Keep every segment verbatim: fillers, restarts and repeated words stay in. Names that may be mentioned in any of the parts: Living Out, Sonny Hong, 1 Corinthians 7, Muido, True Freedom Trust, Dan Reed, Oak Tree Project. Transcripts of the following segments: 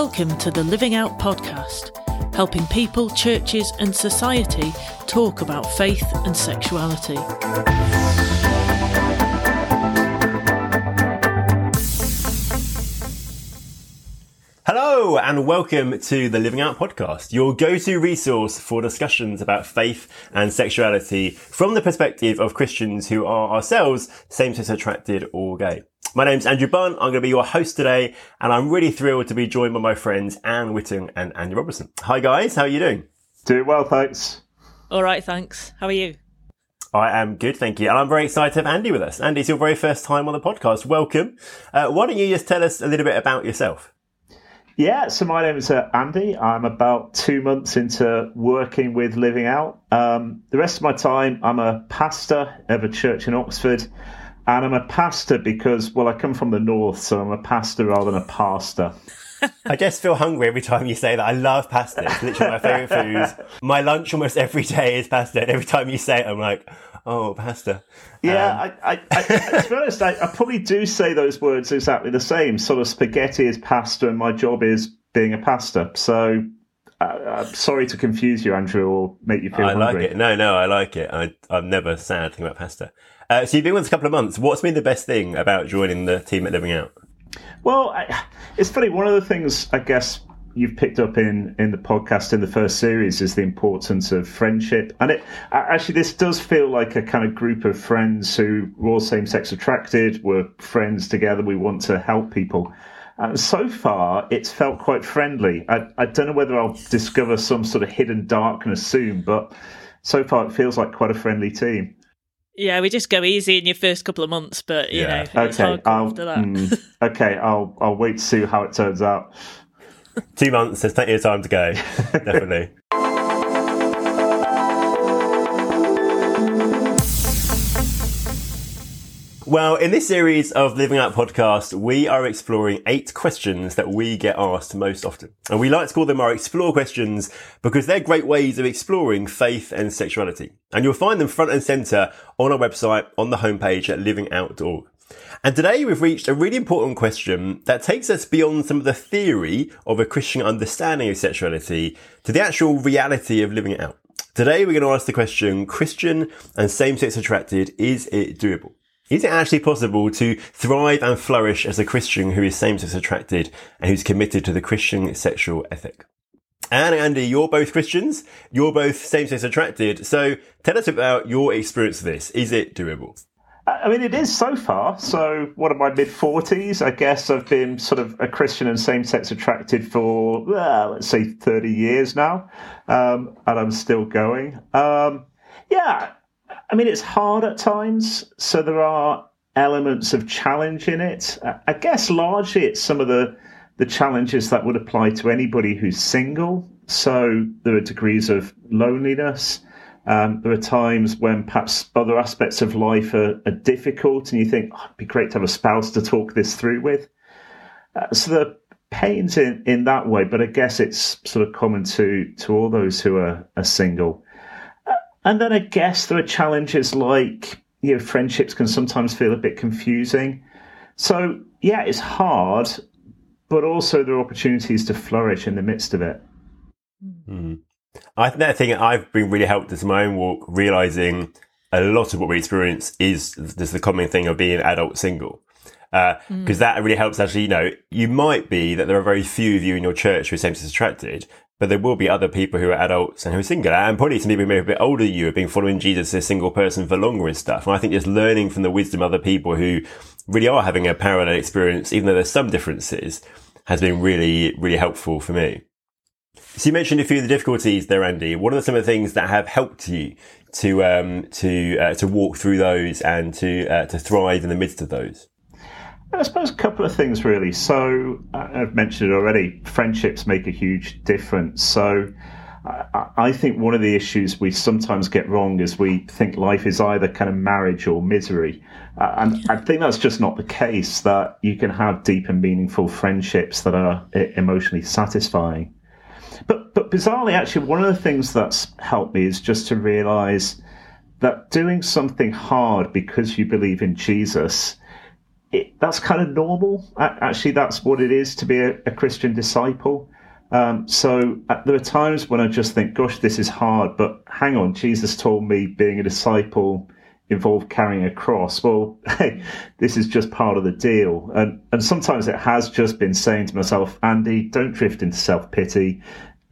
Welcome to the Living Out podcast, helping people, churches and society talk about faith and sexuality. Hello and welcome to the Living Out podcast, your go-to resource for discussions about faith and sexuality from the perspective of Christians who are ourselves same-sex attracted or gay. My name's Andrew Bunn. I'm going to be your host today, and I'm really thrilled to be joined by my friends Anne Whitting and Andy Robertson. Hi guys, how are you doing? Doing well, thanks. All right, thanks. How are you? I am good, thank you. And I'm very excited to have Andy with us. Andy, it's your very first time on the podcast. Welcome. Uh, why don't you just tell us a little bit about yourself? Yeah, so my name is uh, Andy. I'm about two months into working with Living Out. Um, the rest of my time, I'm a pastor of a church in Oxford. And I'm a pastor because, well, I come from the north, so I'm a pastor rather than a pastor. I just feel hungry every time you say that. I love pasta. It's literally my favourite food. My lunch almost every day is pasta. And every time you say it, I'm like, oh, pasta. Yeah, um, I, I, I, to be honest, I, I probably do say those words exactly the same. Sort of spaghetti is pasta and my job is being a pastor. So uh, I'm sorry to confuse you, Andrew, or make you feel I hungry. I like it. No, no, I like it. I, I'm never sad thinking about pasta. Uh, so you've been with us a couple of months. What's been the best thing about joining the team at Living Out? Well, I, it's funny. One of the things I guess you've picked up in, in the podcast in the first series is the importance of friendship. And it actually, this does feel like a kind of group of friends who were all same-sex attracted, were friends together, we want to help people. And so far, it's felt quite friendly. I, I don't know whether I'll discover some sort of hidden darkness soon, but so far it feels like quite a friendly team. Yeah, we just go easy in your first couple of months, but, you yeah. know, it's okay, hard I'll, after that. Mm, okay, I'll I'll wait to see how it turns out. Two months, there's plenty of time to go, definitely. Well, in this series of Living Out podcast, we are exploring eight questions that we get asked most often. And we like to call them our explore questions because they're great ways of exploring faith and sexuality. And you'll find them front and centre on our website, on the homepage at living out dot org. And today we've reached a really important question that takes us beyond some of the theory of a Christian understanding of sexuality to the actual reality of living it out. Today we're going to ask the question, Christian and same-sex attracted, is it doable? Is it actually possible to thrive and flourish as a Christian who is same-sex attracted and who's committed to the Christian sexual ethic? Anne and Andy, you're both Christians. You're both same-sex attracted. So tell us about your experience of this. Is it doable? I mean, it is so far. So what am I, mid-forties? I guess I've been sort of a Christian and same-sex attracted for, well, let's say thirty years now. Um, and I'm still going. Um, yeah. I mean, it's hard at times, so there are elements of challenge in it. I guess largely it's some of the, the challenges that would apply to anybody who's single. So there are degrees of loneliness. Um, there are times when perhaps other aspects of life are, are difficult and you think, oh, it'd be great to have a spouse to talk this through with. Uh, so there are pains in, in that way, but I guess it's sort of common to, to all those who are, are single. And then I guess there are challenges like, you know, friendships can sometimes feel a bit confusing. So, yeah, it's hard, but also there are opportunities to flourish in the midst of it. Mm. I think that thing I've been really helped is my own walk, realising a lot of what we experience is there's the common thing of being an adult single. Because uh, mm. that really helps actually, you know, you might be that there are very few of you in your church who are same-sex attracted, but there will be other people who are adults and who are single. And probably some people who may be a bit older than you have been following Jesus as a single person for longer and stuff. And I think just learning from the wisdom of other people who really are having a parallel experience, even though there's some differences, has been really, really helpful for me. So you mentioned a few of the difficulties there, Andy. What are some of the things that have helped you to um, to uh, to walk through those and to uh, to thrive in the midst of those? I suppose a couple of things, really. So I've mentioned it already, friendships make a huge difference. So I, I think one of the issues we sometimes get wrong is we think life is either kind of marriage or misery. Uh, and I think that's just not the case, that you can have deep and meaningful friendships that are emotionally satisfying. But, but bizarrely, actually, one of the things that's helped me is just to realise that doing something hard because you believe in Jesus it, that's kind of normal. Actually, that's what it is to be a, a Christian disciple. Um, so uh, there are times when I just think, gosh, this is hard, but hang on, Jesus told me being a disciple involved carrying a cross. Well, hey, this is just part of the deal. And, and sometimes it has just been saying to myself, Andy, don't drift into self-pity.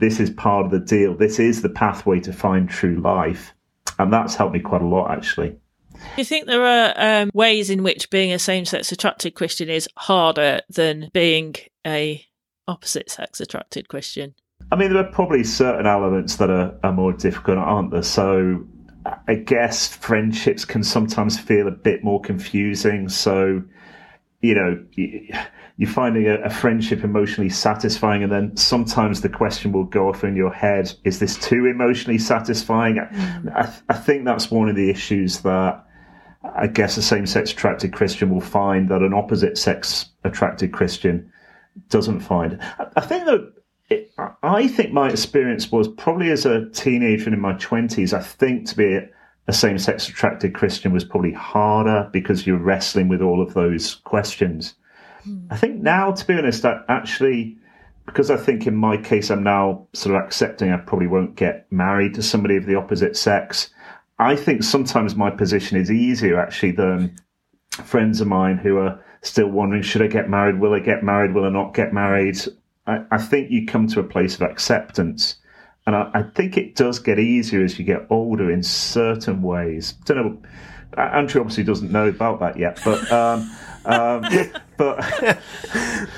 This is part of the deal. This is the pathway to find true life. And that's helped me quite a lot, actually. Do you think there are um, ways in which being a same-sex attracted Christian is harder than being a opposite-sex attracted Christian? I mean, there are probably certain elements that are, are more difficult, aren't there? So I guess friendships can sometimes feel a bit more confusing. So, you know, you're finding a, a friendship emotionally satisfying, and then sometimes the question will go off in your head, is this too emotionally satisfying? Mm. I, I think that's one of the issues that I guess a same-sex attracted Christian will find that an opposite-sex attracted Christian doesn't find. I think that it, I think my experience was probably as a teenager and in my twenties, I think to be a same-sex attracted Christian was probably harder because you're wrestling with all of those questions. Mm. I think now, to be honest, I actually, because I think in my case, I'm now sort of accepting I probably won't get married to somebody of the opposite sex. I think sometimes my position is easier actually than friends of mine who are still wondering, should I get married? Will I get married? Will I not get married? I, I think you come to a place of acceptance. And I, I think it does get easier as you get older in certain ways. I don't know. Andrew obviously doesn't know about that yet, but um, um, but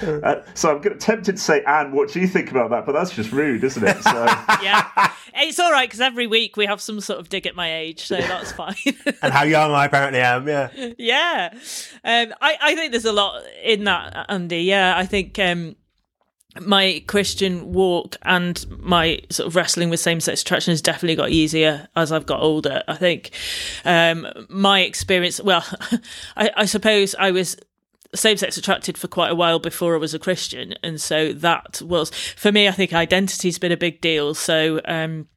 uh, so I'm tempted to say, Anne, what do you think about that? But that's just rude, isn't it? So. Yeah, it's all right because every week we have some sort of dig at my age, so that's fine. And how young I apparently am, yeah. Yeah, um, I I think there's a lot in that, Andy. Yeah, I think. Um, My Christian walk and my sort of wrestling with same-sex attraction has definitely got easier as I've got older. I think um, my experience, well, I, I suppose I was same-sex attracted for quite a while before I was a Christian. And so that was, for me, I think identity's been a big deal. So um,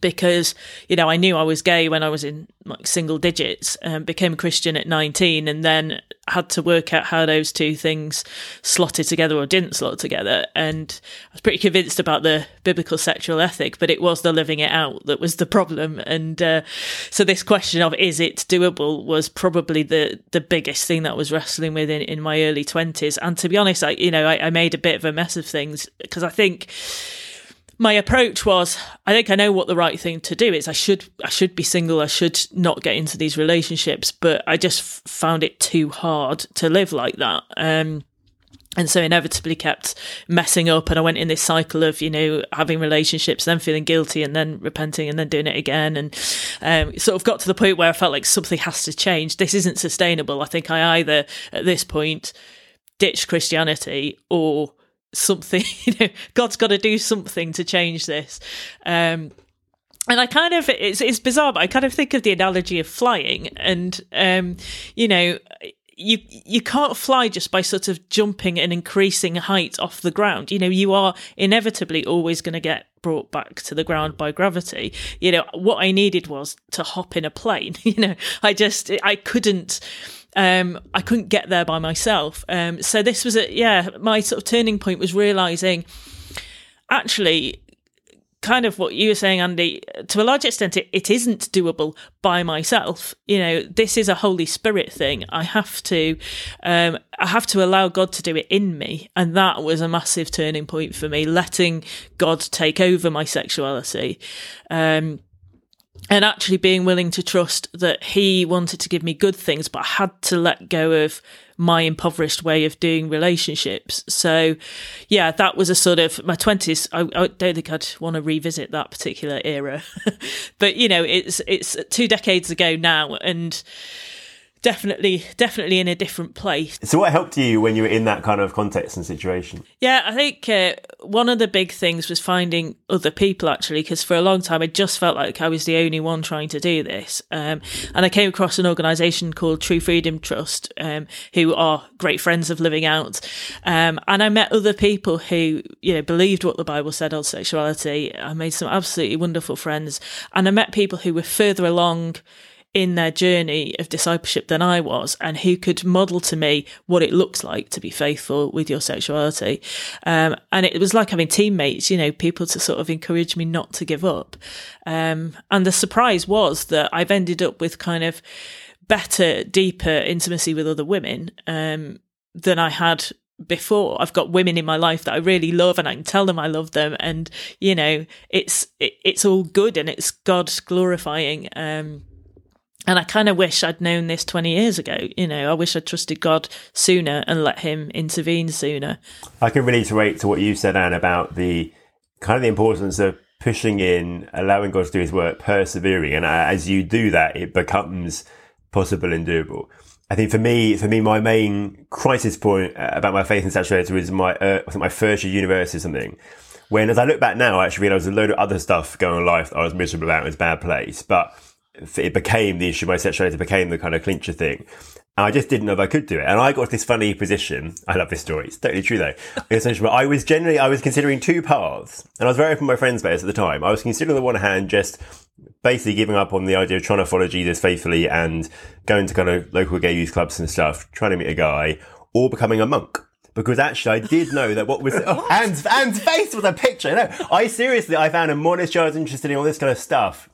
because, you know, I knew I was gay when I was in like single digits, um, became a Christian at nineteen, and then had to work out how those two things slotted together or didn't slot together. And I was pretty convinced about the biblical sexual ethic, but it was the living it out that was the problem. And uh, so this question of, is it doable, was probably the the biggest thing that I was wrestling with in, in my early twenties. And to be honest, I, you know, I, I made a bit of a mess of things because I think my approach was, I think I know what the right thing to do is. I should I should be single. I should not get into these relationships, but I just f- found it too hard to live like that. Um, and so inevitably kept messing up. And I went in this cycle of, you know, having relationships, then feeling guilty and then repenting and then doing it again. And um, sort of got to the point where I felt like something has to change. This isn't sustainable. I think I either at this point ditched Christianity or something, you know, God's got to do something to change this. Um, and I kind of, it's, it's bizarre, but I kind of think of the analogy of flying. And, um, you know, you you can't fly just by sort of jumping an increasing height off the ground. You know, you are inevitably always going to get brought back to the ground by gravity. You know, what I needed was to hop in a plane. You know, I just, I couldn't, Um, I couldn't get there by myself. Um, so this was a, yeah, my sort of turning point was realising, actually, kind of what you were saying, Andy, to a large extent, it, it isn't doable by myself. You know, this is a Holy Spirit thing. I have to, um, I have to allow God to do it in me. And that was a massive turning point for me, letting God take over my sexuality. Um And actually being willing to trust that he wanted to give me good things, but I had to let go of my impoverished way of doing relationships. So, yeah, that was a sort of my twenties. I, I don't think I'd want to revisit that particular era. But, you know, it's it's two decades ago now and definitely, definitely in a different place. So what helped you when you were in that kind of context and situation? Yeah, I think uh, one of the big things was finding other people, actually, because for a long time I just felt like I was the only one trying to do this. Um, and I came across an organisation called True Freedom Trust, um, who are great friends of Living Out. Um, and I met other people who, you know, believed what the Bible said on sexuality. I made some absolutely wonderful friends. And I met people who were further along in their journey of discipleship than I was, and who could model to me what it looks like to be faithful with your sexuality. Um, and it was like having teammates, you know, people to sort of encourage me not to give up. Um, and the surprise was that I've ended up with kind of better, deeper intimacy with other women um, than I had before. I've got women in my life that I really love, and I can tell them I love them, and you know, it's it, it's all good and it's God glorifying. Um, and I kind of wish I'd known this twenty years ago. You know, I wish I trusted God sooner and let Him intervene sooner. I can reiterate to what you said, Anne, about the kind of the importance of pushing in, allowing God to do His work, persevering, and as you do that, it becomes possible and doable. I think for me, for me, my main crisis point about my faith in sexuality was my, uh, I think my first year university or something. When, as I look back now, I actually realised a load of other stuff going on in life that I was miserable about, it was a bad place. But it became the issue, my sexuality became the kind of clincher thing. And I just didn't know if I could do it. And I got this funny position. I love this story. It's totally true though. I was generally, I was considering two paths. And I was very open with my friends about this at the time. I was considering on the one hand just basically giving up on the idea of trying to follow Jesus faithfully and going to kind of local gay youth clubs and stuff, trying to meet a guy, or becoming a monk. Because actually I did know that what was... oh, Anne's, Anne's face was a picture. No, I seriously, I found a monastery I was interested in, all this kind of stuff.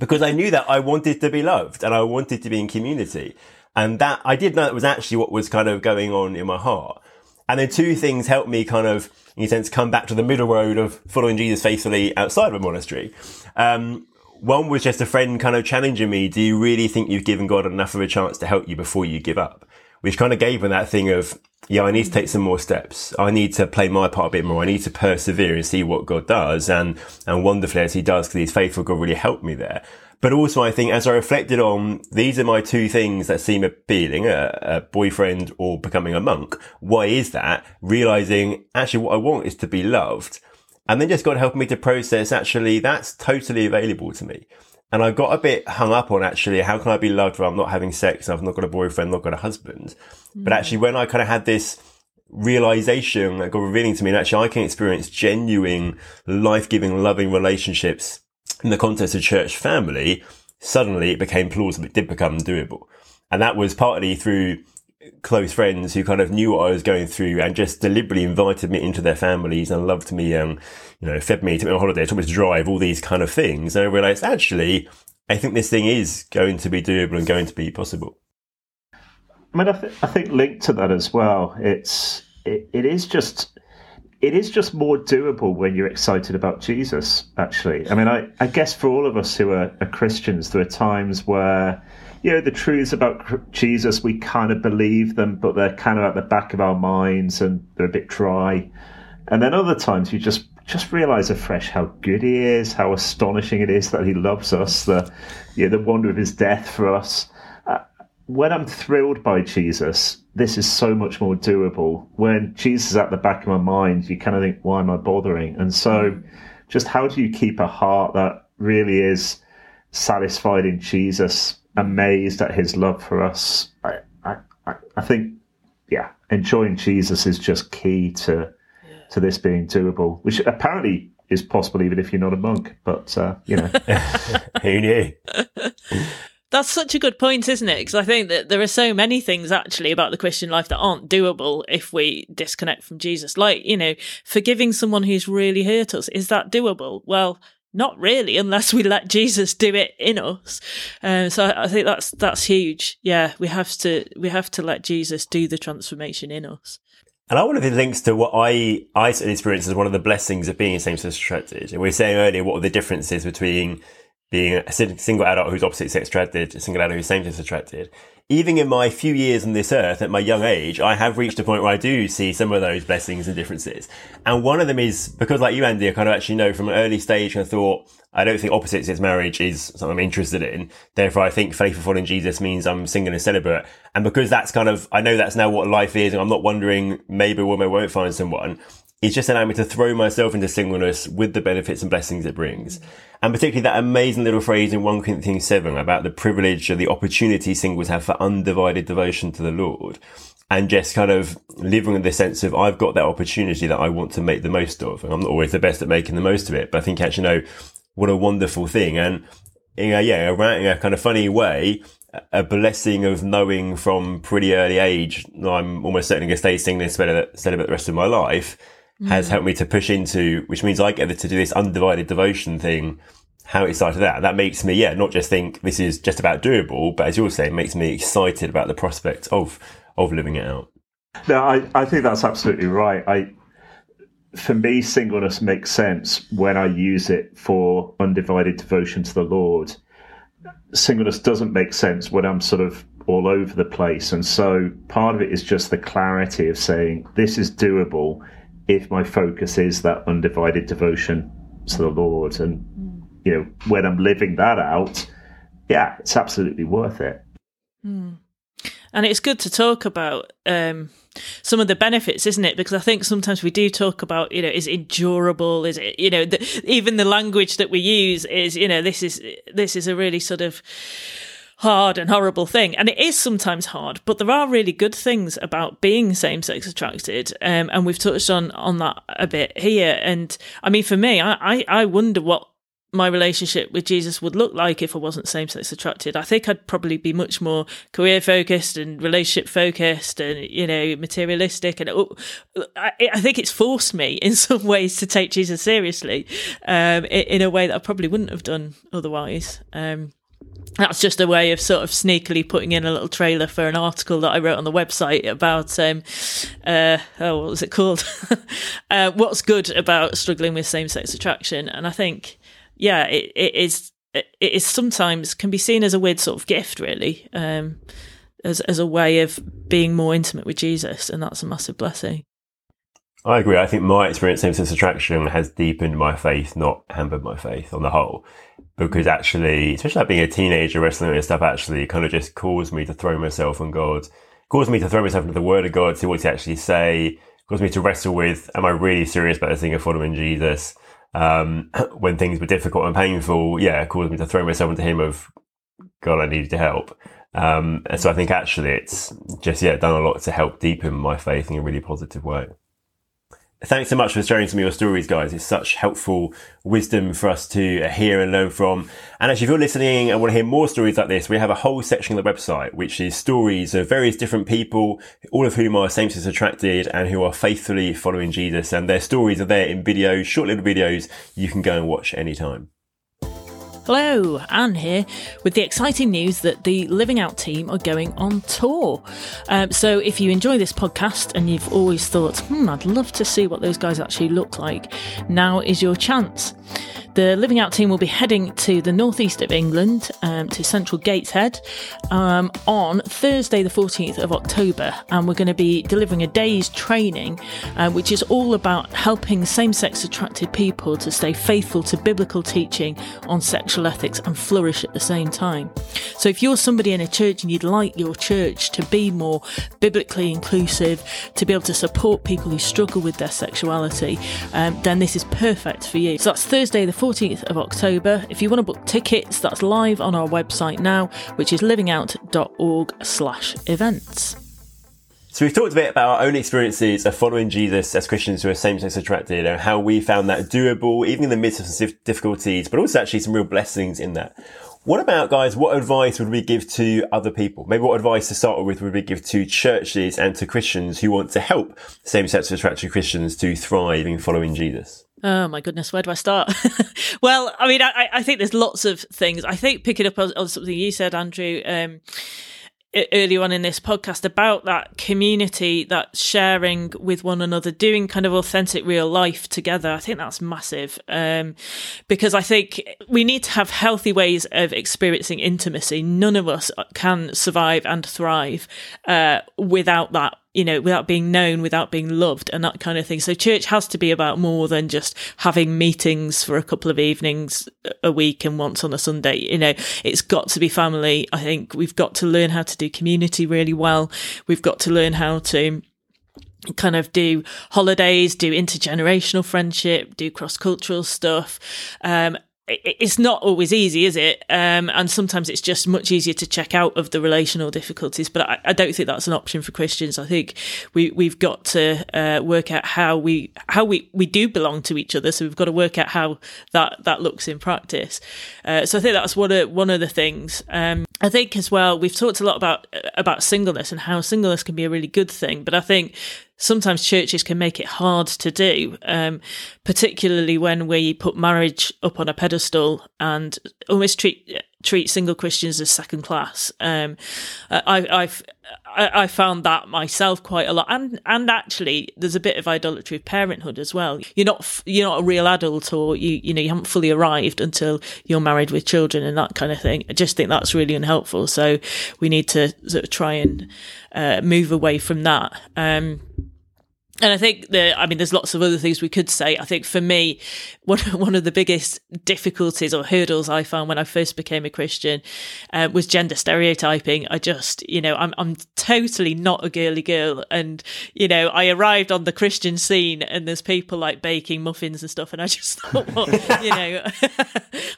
Because I knew that I wanted to be loved and I wanted to be in community. And that, I did know that was actually what was kind of going on in my heart. And then two things helped me kind of, in a sense, come back to the middle road of following Jesus faithfully outside of a monastery. Um, one was just a friend kind of challenging me, do you really think you've given God enough of a chance to help you before you give up? Which kind of gave me that thing of, yeah, I need to take some more steps. I need to play my part a bit more. I need to persevere and see what God does. And, and wonderfully as He does, because He's faithful, God really helped me there. But also, I think as I reflected on, these are my two things that seem appealing, a, a boyfriend or becoming a monk. Why is that? Realizing actually what I want is to be loved. And then just God helping me to process, actually, that's totally available to me. And I got a bit hung up on, actually, how can I be loved when I'm not having sex and I've not got a boyfriend, not got a husband? Mm. But actually, when I kind of had this realization that God revealing to me, and actually I can experience genuine, life-giving, loving relationships in the context of church family, suddenly it became plausible. It did become doable. And that was partly through close friends who kind of knew what I was going through and just deliberately invited me into their families and loved me, um, you know, fed me, took me on holiday, took me to drive, all these kind of things. And I realised, actually, I think this thing is going to be doable and going to be possible. I mean, I, th- I think linked to that as well, it's it, it is just... It is just more doable when you're excited about Jesus, actually. I mean, I, I guess for all of us who are, are Christians, there are times where, you know, the truths about Jesus, we kind of believe them, but they're kind of at the back of our minds and they're a bit dry. And then other times you just, just realise afresh how good He is, how astonishing it is that He loves us, the, you know, the wonder of His death for us. Uh, when I'm thrilled by Jesus, this is so much more doable. When Jesus is at the back of my mind, you kind of think, why am I bothering? And so just how do you keep a heart that really is satisfied in Jesus, amazed at His love for us? I I, I think, yeah, enjoying Jesus is just key to to this being doable, which apparently is possible even if you're not a monk. But, uh, you know. Who knew? That's such a good point, isn't it? Because I think that there are so many things actually about the Christian life that aren't doable if we disconnect from Jesus. Like, you know, forgiving someone who's really hurt us, is that doable? Well, not really, unless we let Jesus do it in us. Um, so I, I think that's that's huge. Yeah, we have to we have to let Jesus do the transformation in us. And I want to links to what I I experienced as one of the blessings of being same-sex attracted. And we were saying earlier, what are the differences between being a single adult who's opposite sex attracted, a single adult who's same sex attracted. Even in my few years on this earth, at my young age, I have reached a point where I do see some of those blessings and differences. And one of them is, because like you, Andy, I kind of actually know from an early stage, I thought, I don't think opposite sex marriage is something I'm interested in. Therefore, I think faithful following Jesus means I'm single and celibate. And because that's kind of, I know that's now what life is, and I'm not wondering, maybe a woman won't find someone. It's just allowing me to throw myself into singleness with the benefits and blessings it brings. And particularly that amazing little phrase in First Corinthians seven about the privilege of the opportunity singles have for undivided devotion to the Lord. And just kind of living in the sense of, I've got that opportunity that I want to make the most of. And I'm not always the best at making the most of it, but I think actually, no, what a wonderful thing. And in a, yeah, in a kind of funny way, a blessing of knowing from pretty early age, I'm almost certainly going to stay singing this better, celibate the rest of my life, mm. has helped me to push into, which means I get to do this undivided devotion thing. How excited that. And that makes me, yeah, not just think this is just about doable, but as you're saying, makes me excited about the prospect of, of living it out. No, I, I think that's absolutely right. I, for me, singleness makes sense when I use it for undivided devotion to the Lord. Singleness doesn't make sense when I'm sort of all over the place. And so part of it is just the clarity of saying this is doable if my focus is that undivided devotion to the Lord. And, mm. you know, when I'm living that out, yeah, it's absolutely worth it. Mm. And it's good to talk about um, some of the benefits, isn't it? Because I think sometimes we do talk about, you know, is it durable? Is it, you know, the, even the language that we use is, you know, this is this is a really sort of hard and horrible thing. And it is sometimes hard, but there are really good things about being same-sex attracted. Um, and we've touched on, on that a bit here. And I mean, for me, I, I, I wonder what my relationship with Jesus would look like if I wasn't same-sex attracted. I think I'd probably be much more career-focused and relationship-focused and, you know, materialistic. And I, I think it's forced me in some ways to take Jesus seriously um, in a way that I probably wouldn't have done otherwise. Um, that's just a way of sort of sneakily putting in a little trailer for an article that I wrote on the website about, um, uh, oh, what was it called? uh, what's good about struggling with same-sex attraction. And I think... yeah, it, it is. It is sometimes can be seen as a weird sort of gift, really, um, as as a way of being more intimate with Jesus, and that's a massive blessing. I agree. I think my experience of same-sex attraction has deepened my faith, not hampered my faith, on the whole. Because actually, especially like being a teenager, wrestling with stuff, actually, kind of just caused me to throw myself on God, caused me to throw myself into the Word of God, see what He actually say, caused me to wrestle with: am I really serious about this thing of following Jesus? Um, when things were difficult and painful, yeah, it caused me to throw myself into Him of, God, I needed to help. Um, and so I think actually it's just, yeah, done a lot to help deepen my faith in a really positive way. Thanks so much for sharing some of your stories, guys. It's such helpful wisdom for us to hear and learn from. And actually, if you're listening and want to hear more stories like this, we have a whole section on the website, which is stories of various different people, all of whom are same-sex attracted and who are faithfully following Jesus. And their stories are there in videos, short little videos you can go and watch anytime. Hello, Anne here with the exciting news that the Living Out team are going on tour. Um, so if you enjoy this podcast and you've always thought, hmm, I'd love to see what those guys actually look like, now is your chance. The Living Out team will be heading to the northeast of England, um, to central Gateshead, um, on Thursday the fourteenth of October. And we're going to be delivering a day's training, uh, which is all about helping same-sex attracted people to stay faithful to biblical teaching on sexual ethics and flourish at the same time. So if you're somebody in a church and you'd like your church to be more biblically inclusive, to be able to support people who struggle with their sexuality, um, then this is perfect for you. So that's Thursday the fourteenth of October. If you want to book tickets, that's live on our website now, which is livingout dot org slash events. So we've talked a bit about our own experiences of following Jesus as Christians who are same-sex attracted and how we found that doable, even in the midst of some difficulties, but also actually some real blessings in that. What about, guys, what advice would we give to other people? Maybe what advice to start with would we give to churches and to Christians who want to help same-sex attracted Christians to thrive in following Jesus? Oh my goodness, where do I start? Well, I mean, I, I think there's lots of things. I think picking up on, on something you said, Andrew, um, earlier on in this podcast about that community, that sharing with one another, doing kind of authentic real life together. I think that's massive, um, because I think we need to have healthy ways of experiencing intimacy. None of us can survive and thrive uh, without that, you know, without being known, without being loved and that kind of thing. So church has to be about more than just having meetings for a couple of evenings a week and once on a Sunday. You know, it's got to be family. I think we've got to learn how to do community really well. We've got to learn how to kind of do holidays, do intergenerational friendship, do cross-cultural stuff, um, it's not always easy, is it? Um, and sometimes it's just much easier to check out of the relational difficulties. But I, I don't think that's an option for Christians. I think we, we've got to uh, work out how we how we, we do belong to each other. So we've got to work out how that, that looks in practice. Uh, so I think that's one of, one of the things. Um, I think as well, we've talked a lot about about singleness and how singleness can be a really good thing. But I think sometimes churches can make it hard to do, um, particularly when we put marriage up on a pedestal and almost treat treat single Christians as second class. Um, I, I've I, I found that myself quite a lot, and and actually there's a bit of idolatry of parenthood as well. You're not you're not a real adult, or you you know you haven't fully arrived until you're married with children and that kind of thing. I just think that's really unhelpful. So we need to sort of try and uh, move away from that. Um, And I think that, I mean, there's lots of other things we could say. I think for me, one, one of the biggest difficulties or hurdles I found when I first became a Christian uh, was gender stereotyping. I just, you know, I'm I'm totally not a girly girl. And, you know, I arrived on the Christian scene and there's people like baking muffins and stuff. And I just thought, well, you know.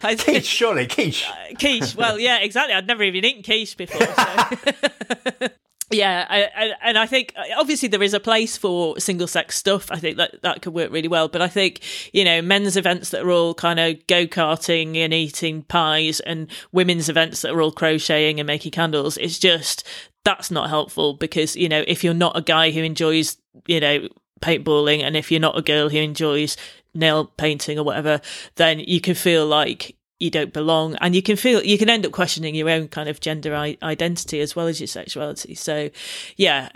I quiche, did, surely, quiche. Uh, quiche, well, yeah, exactly. I'd never even eaten quiche before. So. Yeah, I, I, and I think obviously there is a place for single-sex stuff. I think that, that could work really well. But I think, you know, men's events that are all kind of go-karting and eating pies, and women's events that are all crocheting and making candles, it's just, that's not helpful, because, you know, if you're not a guy who enjoys, you know, paintballing, and if you're not a girl who enjoys nail painting or whatever, then you can feel like you don't belong, and you can feel you can end up questioning your own kind of gender I- identity as well as your sexuality. So, yeah,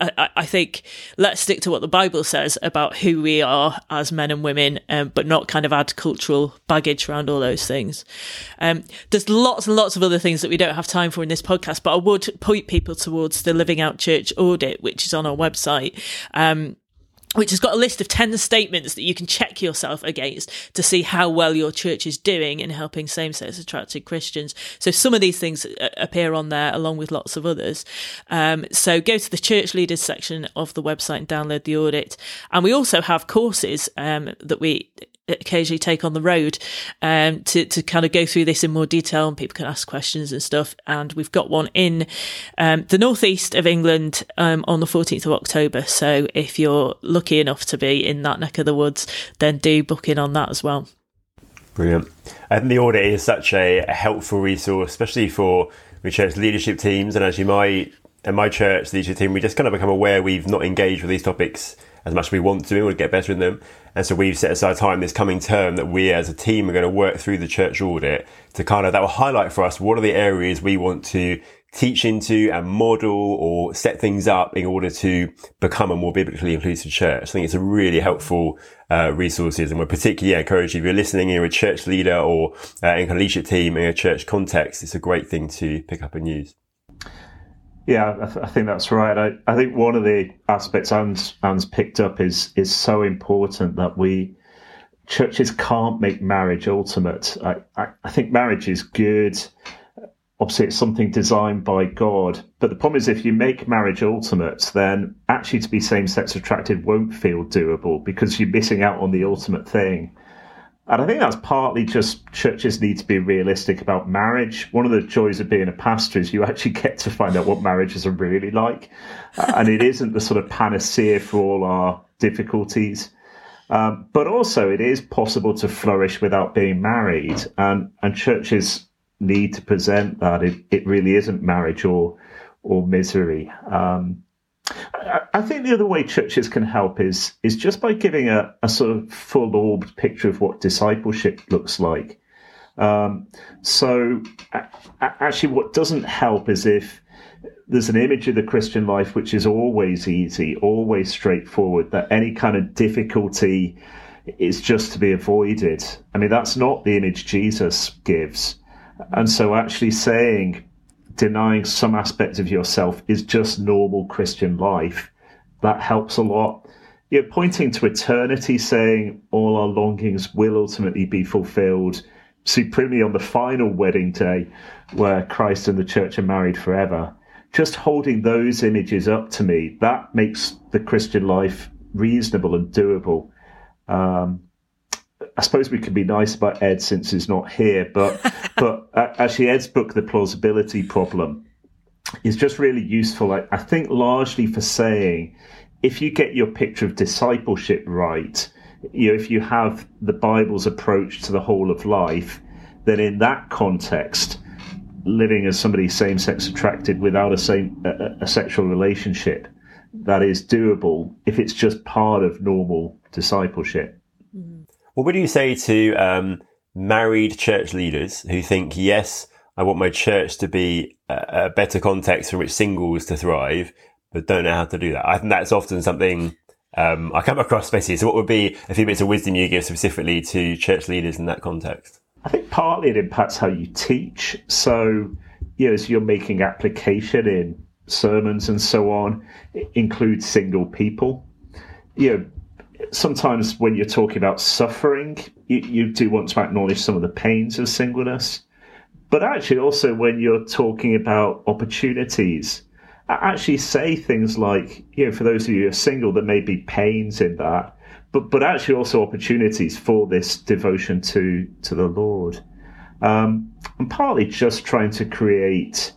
I, I think let's stick to what the Bible says about who we are as men and women, um, but not kind of add cultural baggage around all those things. Um, there's lots and lots of other things that we don't have time for in this podcast, but I would point people towards the Living Out Church audit, which is on our website. Um, which has got a list of ten statements that you can check yourself against to see how well your church is doing in helping same-sex attracted Christians. So some of these things appear on there along with lots of others. Um, so go to the church leaders section of the website and download the audit. And we also have courses um, that we occasionally take on the road um, to, to kind of go through this in more detail, and people can ask questions and stuff. And we've got one in um, the northeast of England um, on the fourteenth of October. So if you're lucky enough to be in that neck of the woods, then do book in on that as well. Brilliant. I think the audit is such a, a helpful resource, especially for the church leadership teams. And actually my, and my church leadership team, we just kind of become aware we've not engaged with these topics as much as we want to, we would get better in them. And so we've set aside time this coming term that we as a team are going to work through the church audit to kind of, that will highlight for us what are the areas we want to teach into and model or set things up in order to become a more biblically inclusive church. I think it's a really helpful uh, resource, and we're particularly yeah, encouraged if you're listening, you're a church leader or uh, in a leadership team in a church context, it's a great thing to pick up and use. Yeah, I, th- I think that's right. I, I think one of the aspects Anne's, Anne's picked up is is so important that we churches can't make marriage ultimate. I, I, I think marriage is good. Obviously, it's something designed by God. But the problem is if you make marriage ultimate, then actually to be same-sex attracted won't feel doable because you're missing out on the ultimate thing. And I think that's partly just churches need to be realistic about marriage. One of the joys of being a pastor is you actually get to find out what marriages are really like. And it isn't the sort of panacea for all our difficulties. Um, but also it is possible to flourish without being married. And, and churches need to present that. It, it really isn't marriage or or misery. Um, I, I think the other way churches can help is is just by giving a, a sort of full-orbed picture of what discipleship looks like. Um, so a, a, actually what doesn't help is if there's an image of the Christian life which is always easy, always straightforward, that any kind of difficulty is just to be avoided. I mean, that's not the image Jesus gives. And so actually saying, denying some aspects of yourself is just normal Christian life. That helps a lot. You're pointing to eternity, saying all our longings will ultimately be fulfilled supremely on the final wedding day where Christ and the church are married forever. Just holding those images up to me, that makes the Christian life reasonable and doable. Um, I suppose we could be nice about Ed since he's not here, but but uh, actually Ed's book, The Plausibility Problem, is just really useful, I, I think, largely for saying, if you get your picture of discipleship right, you know, if you have the Bible's approach to the whole of life, then in that context, living as somebody same-sex attracted without a same a, a sexual relationship, that is doable if it's just part of normal discipleship. Mm-hmm. Well, what do you say to um, married church leaders who think, yes, I want my church to be a, a better context for which singles to thrive, but don't know how to do that? I think that's often something um, I come across, basically. So what would be a few bits of wisdom you give specifically to church leaders in that context? I think partly it impacts how you teach. So, you know, as you're making application in sermons and so on, it includes single people. You know, sometimes when you're talking about suffering, you, you do want to acknowledge some of the pains of singleness. But actually also when you're talking about opportunities, actually say things like, you know, for those of you who are single, there may be pains in that, but but actually also opportunities for this devotion to to the Lord. Um, and partly just trying to create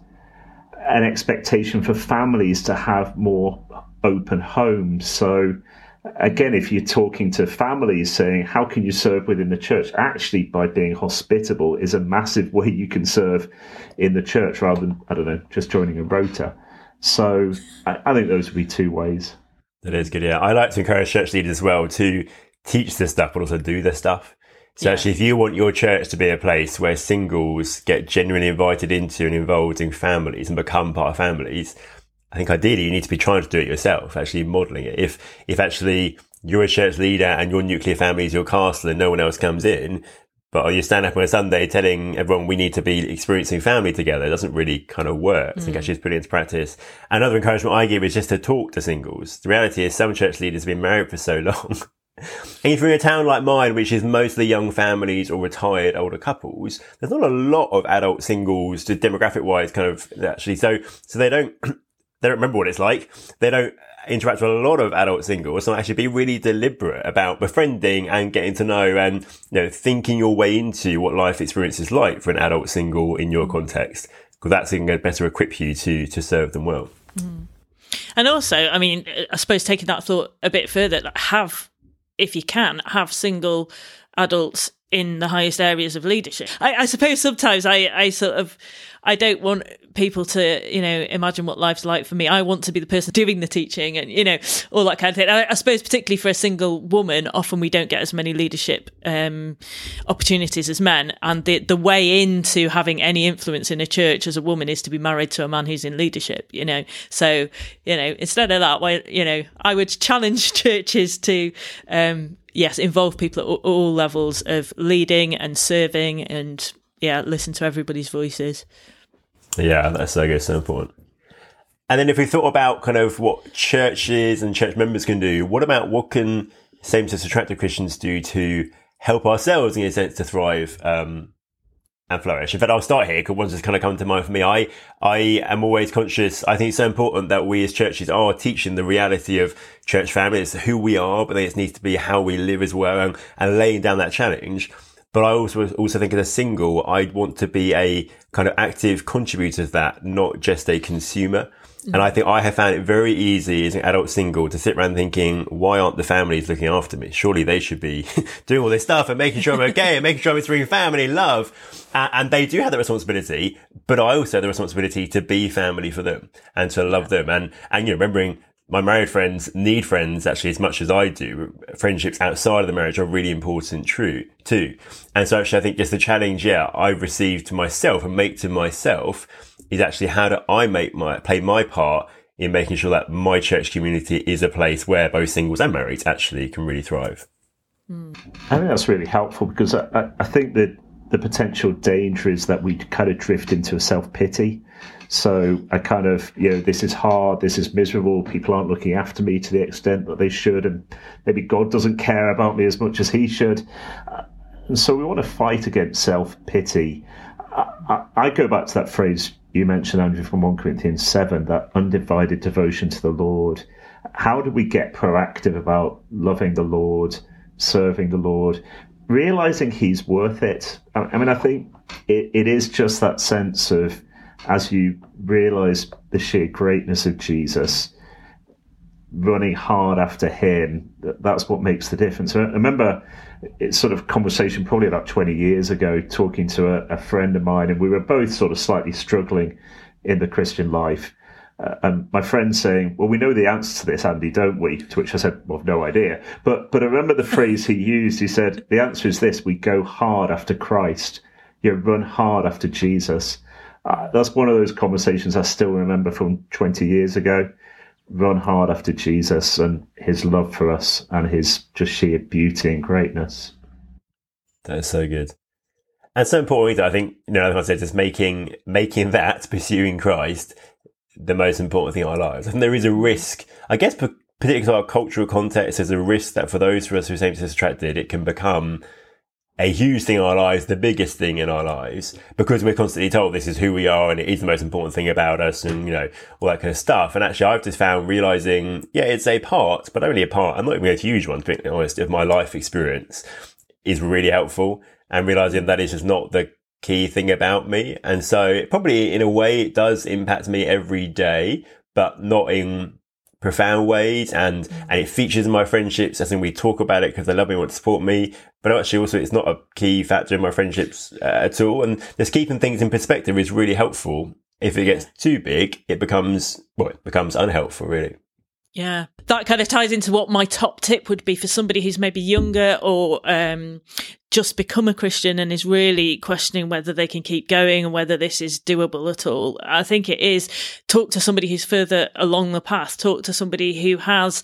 an expectation for families to have more open homes. So again, if you're talking to families saying, how can you serve within the church? Actually, by being hospitable is a massive way you can serve in the church rather than, I don't know, just joining a rota. So I think those would be two ways. That is good, yeah. I like to encourage church leaders as well to teach this stuff, but also do this stuff. So yeah. Actually, if you want your church to be a place where singles get genuinely invited into and involved in families and become part of families, I think ideally you need to be trying to do it yourself, actually modelling it. If if actually you're a church leader and your nuclear family is your castle and no one else comes in, but you stand up on a Sunday telling everyone we need to be experiencing family together, it doesn't really kind of work. Mm. I think actually it's put into practice. Another encouragement I give is just to talk to singles. The reality is some church leaders have been married for so long. And if you're in a town like mine, which is mostly young families or retired older couples, there's not a lot of adult singles to demographic-wise kind of actually. So so they don't... They don't remember what it's like. They don't interact with a lot of adult singles. So actually be really deliberate about befriending and getting to know and, you know, thinking your way into what life experience is like for an adult single in your context, because that's going to better equip you to to serve them well. Mm. And also, I mean, I suppose taking that thought a bit further, like have, if you can, have single adults in the highest areas of leadership. I, I suppose sometimes I, I sort of, I don't want people to, you know, imagine what life's like for me. I want to be the person doing the teaching and, you know, all that kind of thing. I, I suppose particularly for a single woman, often we don't get as many leadership um, opportunities as men. And the, the way into having any influence in a church as a woman is to be married to a man who's in leadership, you know. So, you know, instead of that, why, you know, I would challenge churches to, um, yes, involve people at all levels of leading and serving and, yeah, listen to everybody's voices. Yeah, that's, I guess, so important. And then if we thought about kind of what churches and church members can do, what about what can same-sex attracted Christians do to help ourselves, in a sense, to thrive um, and flourish? In fact, I'll start here because one's just kind of come to mind for me. I, I am always conscious, I think it's so important that we as churches are teaching the reality of church family. It's who we are, but then it needs to be how we live as well and, and laying down that challenge. But I also also think as a single, I'd want to be a kind of active contributor to that, not just a consumer. Mm. And I think I have found it very easy as an adult single to sit around thinking, why aren't the families looking after me? Surely they should be doing all this stuff and making sure I'm okay and making sure I'm experiencing family, love. Uh, and they do have the responsibility, but I also have the responsibility to be family for them and to love them. And, and you know, remembering my married friends need friends actually as much as I do. Friendships outside of the marriage are really important true too. And so actually I think just the challenge, yeah, I've received to myself and make to myself is actually how do I make my, play my part in making sure that my church community is a place where both singles and marrieds actually can really thrive. Mm. I think that's really helpful because I, I, I think that the potential danger is that we kind of drift into a self-pity. So I kind of, you know, this is hard, this is miserable, people aren't looking after me to the extent that they should, and maybe God doesn't care about me as much as he should. Uh, so we want to fight against self-pity. I, I, I go back to that phrase you mentioned, Andrew, from First Corinthians seven, that undivided devotion to the Lord. How do we get proactive about loving the Lord, serving the Lord, realizing he's worth it. I mean, I think it, it is just that sense of, as you realize the sheer greatness of Jesus, running hard after him, that's what makes the difference. I remember it's sort of conversation probably about twenty years ago, talking to a, a friend of mine, and we were both sort of slightly struggling in the Christian life. Uh, and my friend saying, well, we know the answer to this, Andy, don't we? To which I said, well, no idea. But but I remember the phrase he used. He said, the answer is this, we go hard after Christ. You run hard after Jesus. Uh, that's one of those conversations I still remember from twenty years ago. Run hard after Jesus and his love for us and his just sheer beauty and greatness. That is so good. And so important, I think, you know, like I said, just making, making that, pursuing Christ, the most important thing in our lives. And there is a risk, I guess, particularly in our cultural context, there's a risk that for those of us who seem distracted, it can become a huge thing in our lives, the biggest thing in our lives, because we're constantly told this is who we are and it is the most important thing about us and, you know, all that kind of stuff. And actually, I've just found realizing, yeah, it's a part, but only a part, I'm not even a huge one, to be honest, of my life experience is really helpful, and realizing that is just not the key thing about me. And so it probably, in a way, it does impact me every day, but not in profound ways, and and it features in my friendships, as in we talk about it because they love me and want to support me, but actually also it's not a key factor in my friendships uh, at all. And just keeping things in perspective is really helpful. If it gets too big, it becomes, well, it becomes unhelpful, really. Yeah, that kind of ties into what my top tip would be for somebody who's maybe younger or um, just become a Christian and is really questioning whether they can keep going and whether this is doable at all. I think it is, talk to somebody who's further along the path, talk to somebody who has,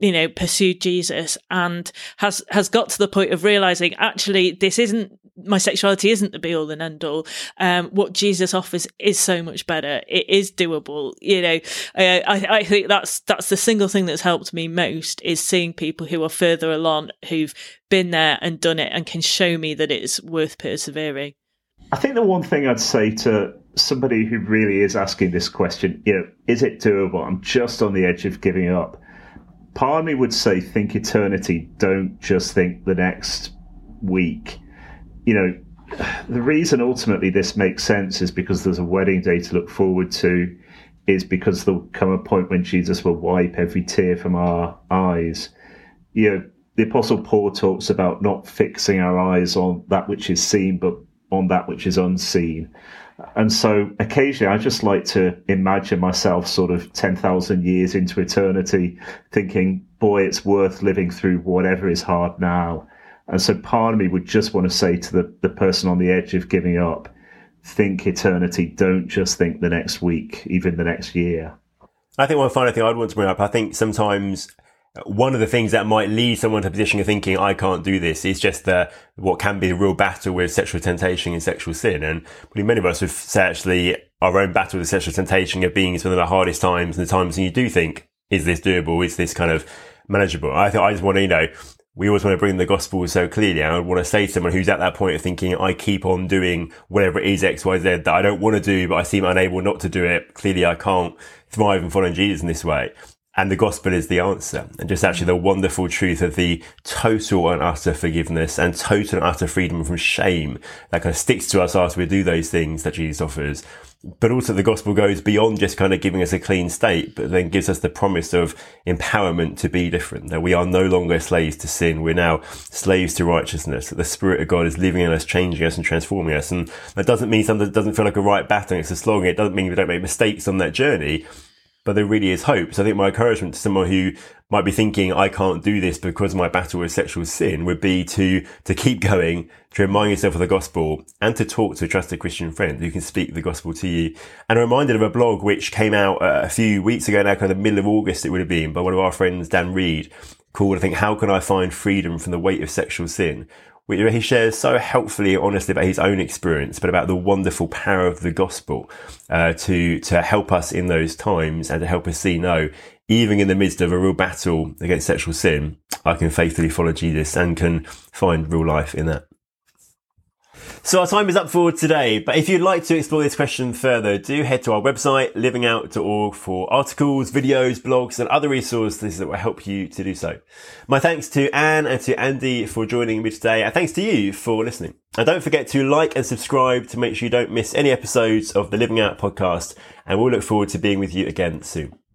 you know, pursued Jesus and has, has got to the point of realizing, actually, this isn't, my sexuality isn't the be all and end all. Um, what Jesus offers is so much better. It is doable. You know, uh, I, I think that's, that's the single thing that's helped me most, is seeing people who are further along, who've been there and done it and can show me that it's worth persevering. I think the one thing I'd say to somebody who really is asking this question, you know, is it doable? I'm just on the edge of giving up. Part of me would say, think eternity. Don't just think the next week. You know, the reason ultimately this makes sense is because there's a wedding day to look forward to, is because there'll come a point when Jesus will wipe every tear from our eyes. You know, the Apostle Paul talks about not fixing our eyes on that which is seen, but on that which is unseen. And so occasionally I just like to imagine myself sort of ten thousand years into eternity thinking, boy, it's worth living through whatever is hard now. And so part of me would just want to say to the, the person on the edge of giving up, think eternity, don't just think the next week, even the next year. I think one final thing I'd want to bring up, I think sometimes one of the things that might lead someone to a position of thinking, I can't do this, is just the, what can be a real battle with sexual temptation and sexual sin. And probably many of us have said, actually, our own battle with sexual temptation of being some of the hardest times and the times when you do think, is this doable? Is this kind of manageable? I think I just want to, you know, we always want to bring the gospel so clearly. I want to say to someone who's at that point of thinking, I keep on doing whatever it is, X, Y, Z, that I don't want to do, but I seem unable not to do it. Clearly, I can't thrive and follow in Jesus in this way. And the gospel is the answer. And just actually the wonderful truth of the total and utter forgiveness and total and utter freedom from shame that kind of sticks to us after we do those things that Jesus offers. But also the gospel goes beyond just kind of giving us a clean state, but then gives us the promise of empowerment to be different, that we are no longer slaves to sin. We're now slaves to righteousness, that the Spirit of God is living in us, changing us and transforming us. And that doesn't mean something that doesn't feel like a right battle. It's a slog. It doesn't mean we don't make mistakes on that journey, but there really is hope. So I think my encouragement to someone who might be thinking, I can't do this because my battle with sexual sin, would be to to keep going, to remind yourself of the gospel, and to talk to a trusted Christian friend who can speak the gospel to you. And I'm reminded of a blog which came out uh, a few weeks ago now, kind of the middle of August it would have been, by one of our friends, Dan Reed, called, I think, How Can I Find Freedom from the Weight of Sexual Sin? Where he shares so helpfully and honestly about his own experience, but about the wonderful power of the gospel uh, to to help us in those times and to help us see, no, even in the midst of a real battle against sexual sin, I can faithfully follow Jesus and can find real life in that. So our time is up for today, but if you'd like to explore this question further, do head to our website, living out dot org, for articles, videos, blogs, and other resources that will help you to do so. My thanks to Anne and to Andy for joining me today, and thanks to you for listening. And don't forget to like and subscribe to make sure you don't miss any episodes of the Living Out podcast, and we'll look forward to being with you again soon.